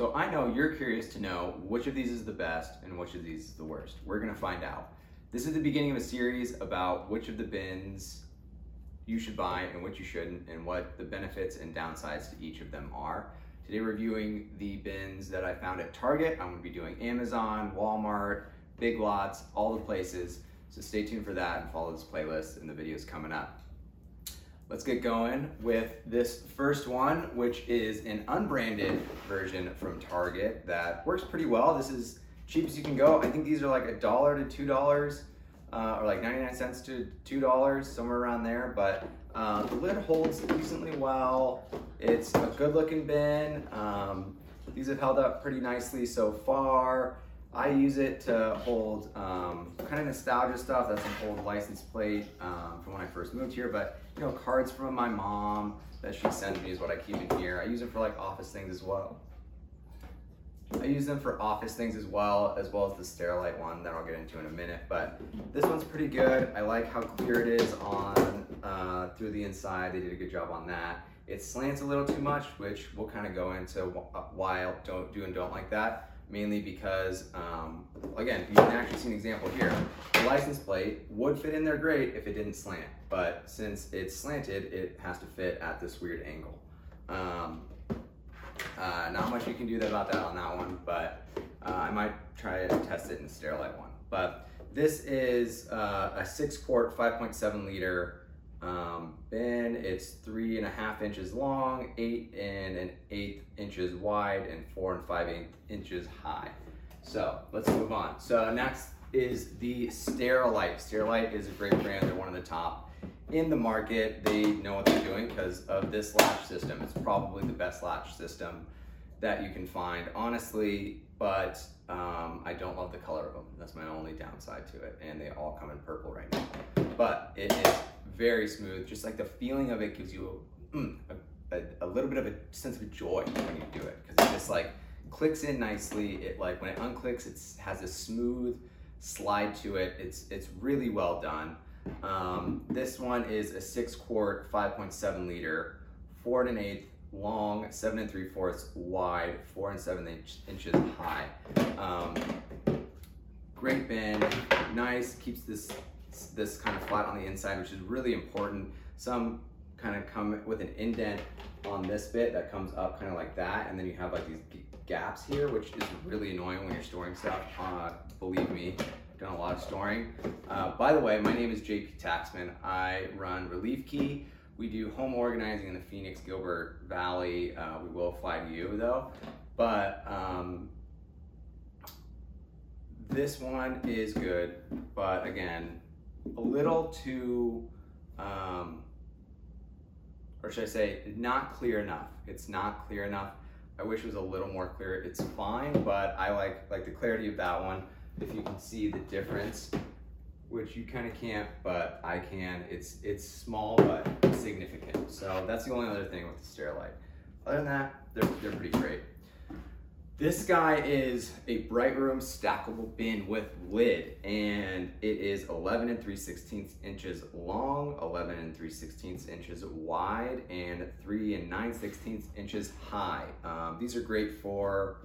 So I know you're curious to know which of these is the best and which of these is the worst. We're gonna find out. This is the beginning of a series about which of the bins you should buy and which you shouldn't, and what the benefits and downsides to each of them are. Today reviewing the bins that I found at Target. I'm gonna be doing Amazon, Walmart, Big Lots, all the places. So stay tuned for that and follow this playlist and the videos coming up. Let's get going with this first one, which is an unbranded version from Target that works pretty well. This is cheap as you can go. I think these are like $1 to $2, or like 99 cents to $2, somewhere around there. But the lid holds decently well. It's a good looking bin. These have held up pretty nicely so far. I use it to hold kind of nostalgia stuff. That's an old license plate from when I first moved here, but you know, cards from my mom that she sends me is what I keep in here. I use them for like office things as well. As well as the Sterilite one that I'll get into in a minute, but this one's pretty good. I like how clear it is on through the inside. They did a good job on that. It slants a little too much, which we'll kind of go into why I don't like that. Mainly because, again, you can actually see an example here. The license plate would fit in there great if it didn't slant, but since it's slanted, it has to fit at this weird angle. Not much you can do about that on that one, but I might try to test it in the Sterilite one. But this is a 6-quart, 5.7 liter bin. It's 3.5 inches long, 8 1/8 inches wide, and 4 5/8 inches high. So let's move on. So next is the Sterilite. Sterilite is a great brand. They're one of the top in the market. They know what they're doing because of this latch system. It's probably the best latch system that you can find, honestly, but I don't love the color of them. That's my only downside to it, and they all come in purple right now. But it is very smooth. Just like the feeling of it gives you a little bit of a sense of joy when you do it, because it just like clicks in nicely. It like when it unclicks, it has a smooth slide to it. It's really well done. This one is a 6-quart, 5.7 liter, 4 1/8 long, 7 3/4 wide, 4 7/8 inches high. Great bin, nice, keeps this kind of flat on the inside, which is really important. Some kind of come with an indent on this bit that comes up kind of like that, and then you have like these gaps here, which is really annoying when you're storing stuff. Believe me, I've done a lot of storing. By the way, my name is JP Taxman. I run Relief Key. We do home organizing in the Phoenix, Gilbert Valley. We will fly to you though, but this one is good, but again, a little too, or should I say, not clear enough. It's not clear enough. I wish it was a little more clear. It's fine, but I like the clarity of that one. If you can see the difference, which you kind of can't, but I can. It's small, but significant. So that's the only other thing with the Sterilite. Other than that, they're pretty great. This guy is a Brightroom stackable bin with lid, and it is 11 3/16 inches long, 11 3/16 inches wide, and 3 9/16 inches high. These are great for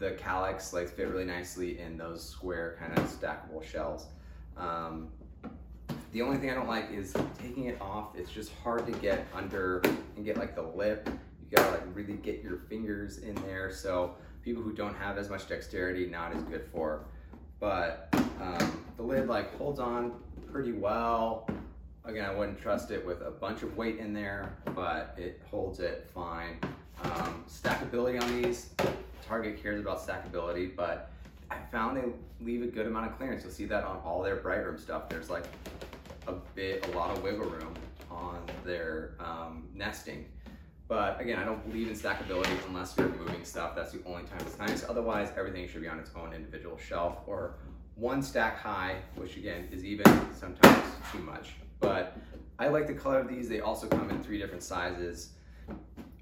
the Kallax, like fit really nicely in those square kind of stackable shells. The only thing I don't like is taking it off. It's just hard to get under and get like the lip. You gotta like really get your fingers in there. So people who don't have as much dexterity, not as good for, but the lid like holds on pretty well. Again, I wouldn't trust it with a bunch of weight in there, but it holds it fine. Stackability on these, Target cares about stackability, but I found they leave a good amount of clearance. You'll see that on all their Brightroom stuff. There's like a lot of wiggle room on their nesting. But again, I don't believe in stackability unless you're moving stuff. That's the only time it's nice. Otherwise, everything should be on its own individual shelf or one stack high, which again is even sometimes too much. But I like the color of these. They also come in 3 different sizes,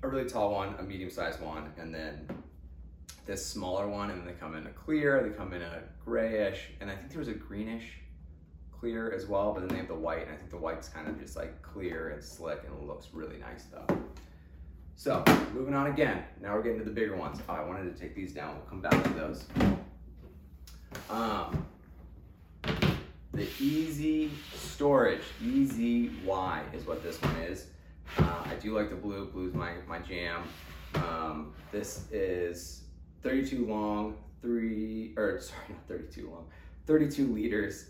a really tall one, a medium-sized one, and then this smaller one, and they come in a clear, they come in a grayish, and I think there was a greenish clear as well, but then they have the white, and I think the white's kind of just like clear and slick and looks really nice though. So moving on again, now we're getting to the bigger ones. I wanted to take these down, we'll come back to those. The Easy Storage, EZY is what this one is. I do like the blue, blue's my jam. This is 32 liters,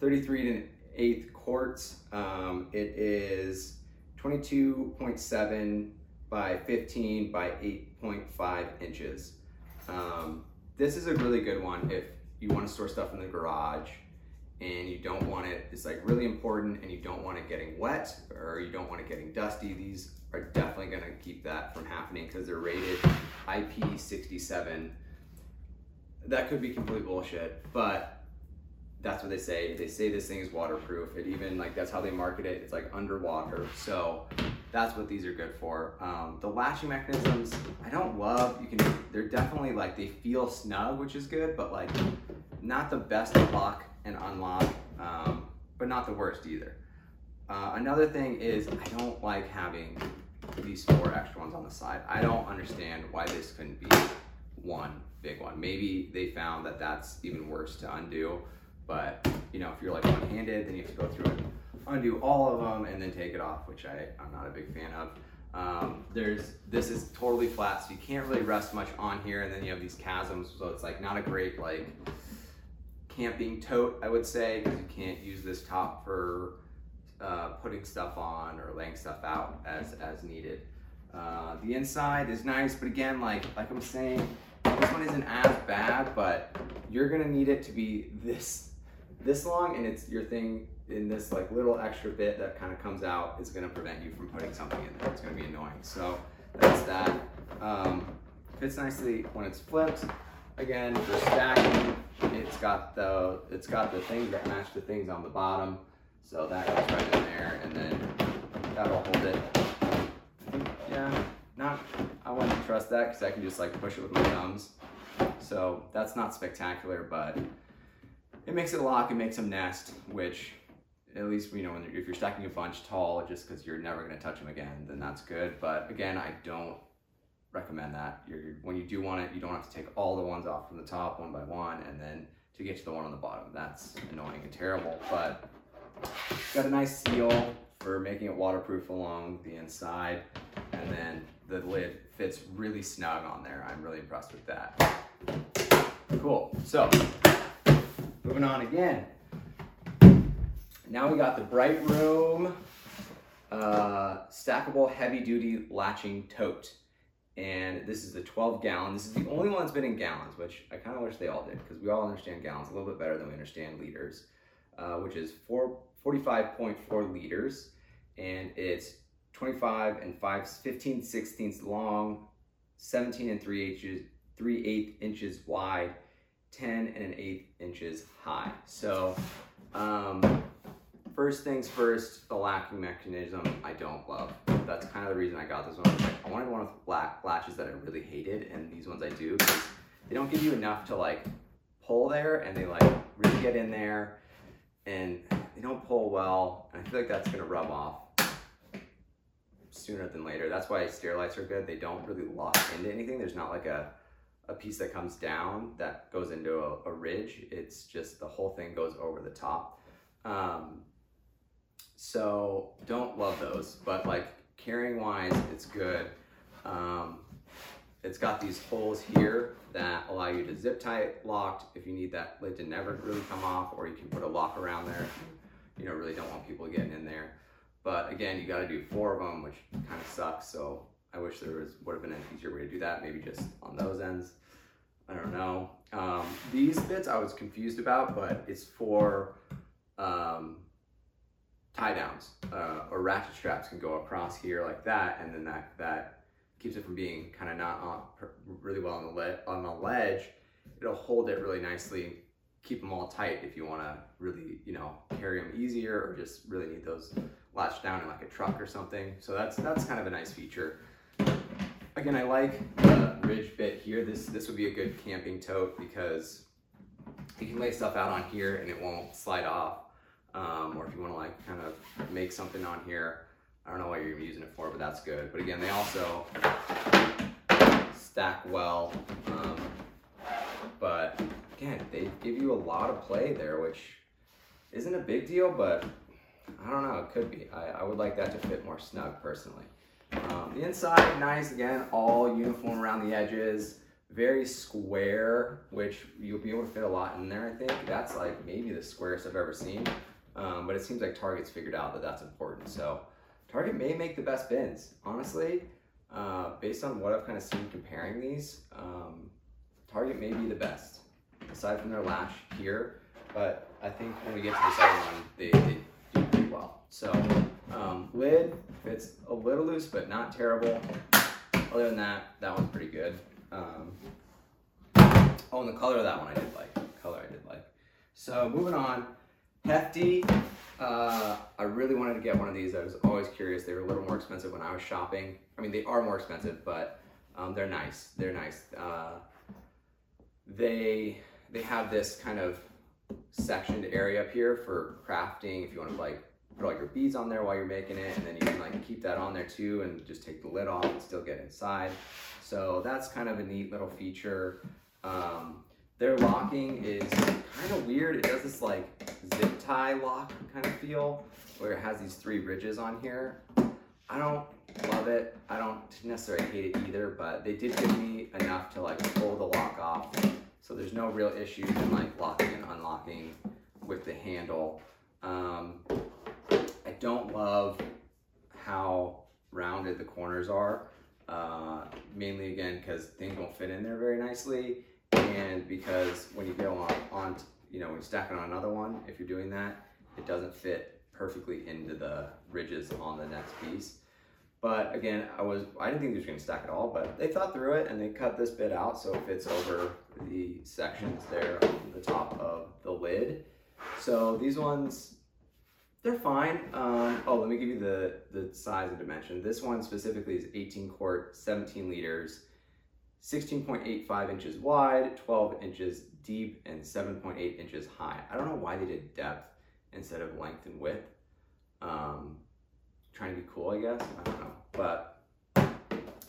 33 1/8 quarts. It is 22.7 by 15 by 8.5 inches. This is a really good one if you want to store stuff in the garage and you don't want it, it's like really important and you don't want it getting wet or you don't want it getting dusty. These are definitely gonna keep that from happening because they're rated IP67. That could be complete bullshit, but that's what they say. They say this thing is waterproof. It even, like, that's how they market it. It's like underwater. So that's what these are good for. The latching mechanisms, I don't love. They're definitely like, they feel snug, which is good, but like not the best to lock and unlock, but not the worst either. Another thing is I don't like having these 4 extra ones on the side. I don't understand why this couldn't be one big one. Maybe they found that that's even worse to undo, but you know, if you're like one-handed, then you have to go through it, undo all of them and then take it off, which I'm not a big fan of. This is totally flat, so you can't really rest much on here, and then you have these chasms, so it's like not a great like camping tote, I would say, because you can't use this top for putting stuff on or laying stuff out as needed. The inside is nice, but again, like I'm saying, this one isn't as bad, but you're gonna need it to be this long, and it's your thing in this like little extra bit that kind of comes out is gonna prevent you from putting something in there. It's gonna be annoying. So that's that. Fits nicely when it's flipped. Again, for stacking, it's got the things that match the things on the bottom. So that goes right in there, and then that'll hold it. Yeah, I wouldn't trust that because I can just like push it with my thumbs. So that's not spectacular, but it makes it lock, it makes them nest, which at least, you know, if you're stacking a bunch tall just because you're never gonna touch them again, then that's good. But again, I don't recommend that. When you do want it, you don't have to take all the ones off from the top one by one and then to get to the one on the bottom. That's annoying and terrible, but it's got a nice seal for making it waterproof along the inside, and then the lid fits really snug on there. I'm really impressed with that. Cool. So moving on again. Now we got the Brightroom stackable heavy duty latching tote. And this is the 12-gallon. This is the only one that's been in gallons, which I kind of wish they all did because we all understand gallons a little bit better than we understand liters, which is 45.4 liters, and it's 25 and 15/16 long, 17 and 3/8 inches wide, 10 and 1/8 inches high. So first things first, the locking mechanism I don't love. That's kind of the reason I got this one. I wanted one with black latches that I really hated, and these ones I do because they don't give you enough to like pull there, and they like really get in there and they don't pull well, and I feel like that's gonna rub off sooner than later. That's why Sterilites are good. They don't really lock into anything. There's not like a piece that comes down that goes into a ridge. It's just the whole thing goes over the top. So don't love those, but like carrying wise, it's good. It's got these holes here that allow you to zip tie it locked if you need that lid to never really come off, or you can put a lock around there if you really don't want people getting in there. But again, you got to do 4 of them, which kind of sucks. So I wish there would have been an easier way to do that. Maybe just on those ends. I don't know. These bits I was confused about, but it's for tie downs or ratchet straps can go across here like that, and then that keeps it from being kind of not on, really well on the ledge. It'll hold it really nicely. Keep them all tight if you want to really, you know, carry them easier or just really need those latched down in like a truck or something. So that's kind of a nice feature. Again, I like the ridge bit here. This would be a good camping tote because you can lay stuff out on here and it won't slide off. Or if you want to like kind of make something on here, I don't know what you're using it for, but that's good. But again, they also stack well, but again, they give you a lot of play there, which isn't a big deal, but I don't know, it could be. I would like that to fit more snug personally. The inside, nice, again, all uniform around the edges, very square, which you'll be able to fit a lot in there, I think. That's like maybe the squarest I've ever seen, but it seems like Target's figured out that that's important. So Target may make the best bins, honestly, based on what I've kind of seen comparing these. Target may be the best, aside from their lash here, but I think when we get to this other one, they do pretty well. So lid fits a little loose, but not terrible. Other than that, that one's pretty good. Oh, and the color of that one I did like. So moving on, Hefty. I really wanted to get one of these. I was always curious. They were a little more expensive when I was shopping. I mean, they are more expensive, but they're nice. They have this kind of sectioned area up here for crafting. If you want to like put all your beads on there while you're making it, and then you can like keep that on there too, and just take the lid off and still get inside. So that's kind of a neat little feature. Their locking is kind of weird. It does this like zip tie lock kind of feel where it has these three ridges on here. I don't love it. I don't necessarily hate it either, but they did give me enough to like pull the lock off. So there's no real issue in like locking and unlocking with the handle. I don't love how rounded the corners are, mainly again because things won't fit in there very nicely, and because when you go on you know, when you stack it on another one, if you're doing that, it doesn't fit perfectly into the ridges on the next piece. But again, I didn't think they were going to stack at all, but they thought through it and they cut this bit out so it fits over the sections there on the top of the lid. So these ones, they're fine. Oh, let me give you the size and dimension. This one specifically is 18 quart, 17 liters, 16.85 inches wide, 12 inches deep, and 7.8 inches high. I don't know why they did depth instead of length and width. Trying to be cool, I guess. I don't know, but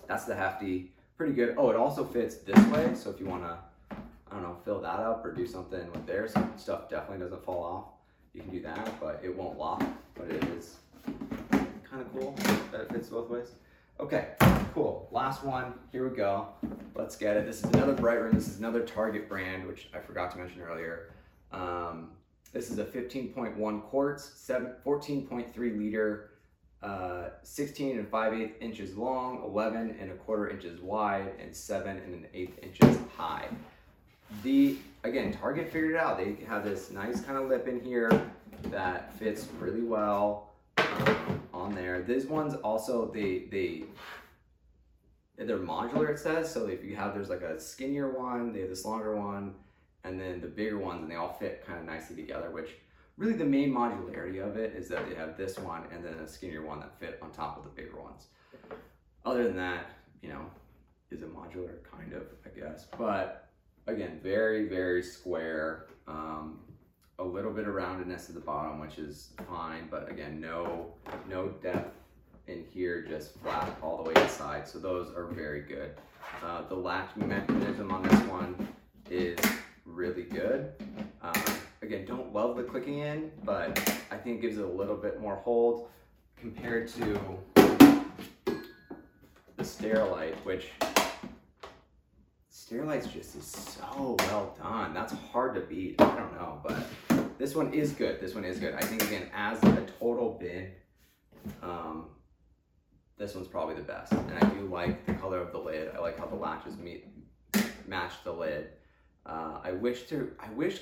that's the Hefty. Pretty good. Oh, it also fits this way, so if you want to, I don't know, fill that up or do something with there, so stuff definitely doesn't fall off. You can do that, but it won't lock. But it is kind of cool that it fits both ways. Okay, cool. Last one. Here we go. Let's get it. This is another Brightroom. This is another Target brand, which I forgot to mention earlier. This is a 15.1 quarts, 14.3 liter. 16 5/8 inches long, 11 1/4 inches wide, and 7 1/8 inches high. Again, Target figured it out. They have this nice kind of lip in here that fits really well on there. These ones also, they're modular, it says. So if you have, there's like a skinnier one, they have this longer one, and then the bigger ones, and they all fit kind of nicely together, which really the main modularity of it is that they have this one and then a skinnier one that fit on top of the bigger ones. Other than that, you know, is it modular? Kind of, I guess. But again, very, very square. A little bit of roundedness at the bottom, which is fine, but again, no depth in here, just flat all the way inside. So those are very good. The latch mechanism on this one is really good. Again, don't love the clicking in, but I think it gives it a little bit more hold compared to the Sterilite, which Sterilite's just is so well done. That's hard to beat. I don't know, but this one is good. This one is good. I think, again, as a total bin, this one's probably the best. And I do like the color of the lid. I like how the latches match the lid. I wish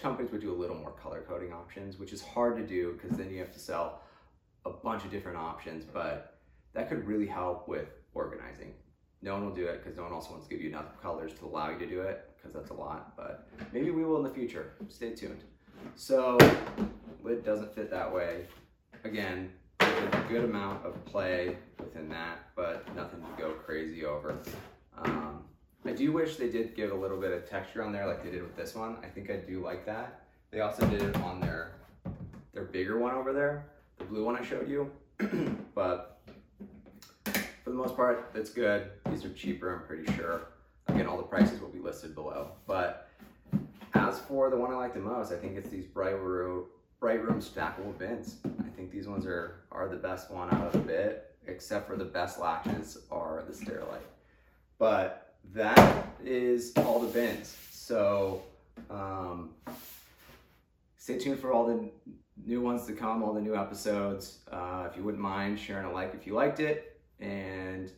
companies would do a little more color coding options, which is hard to do because then you have to sell a bunch of different options, but that could really help with organizing. No one will do it because no one else wants to give you enough colors to allow you to do it, because that's a lot, but maybe we will in the future. Stay tuned. So lid doesn't fit that way. Again, there's a good amount of play within that, but nothing to go crazy over. I do wish they did give a little bit of texture on there like they did with this one. I think I do like that. They also did it on their bigger one over there, the blue one I showed you, but the most part, that's good. These are cheaper, I'm pretty sure. Again, all the prices will be listed below. But as for the one I like the most, I think it's these Brightroom stackable bins. I think these ones are the best one out of the bit, except for the best latches are the Sterilite. But that is all the bins. So stay tuned for all the new ones to come, all the new episodes. If you wouldn't mind sharing a like if you liked it and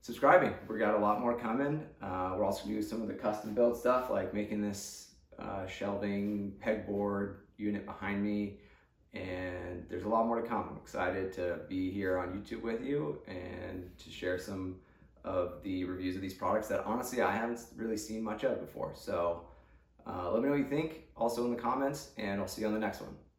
subscribing. We got a lot more coming. We're also gonna do some of the custom build stuff, like making this shelving pegboard unit behind me, and there's a lot more to come. I'm excited to be here on YouTube with you and to share some of the reviews of these products that honestly I haven't really seen much of before. So let me know what you think also in the comments, and I'll see you on the next one.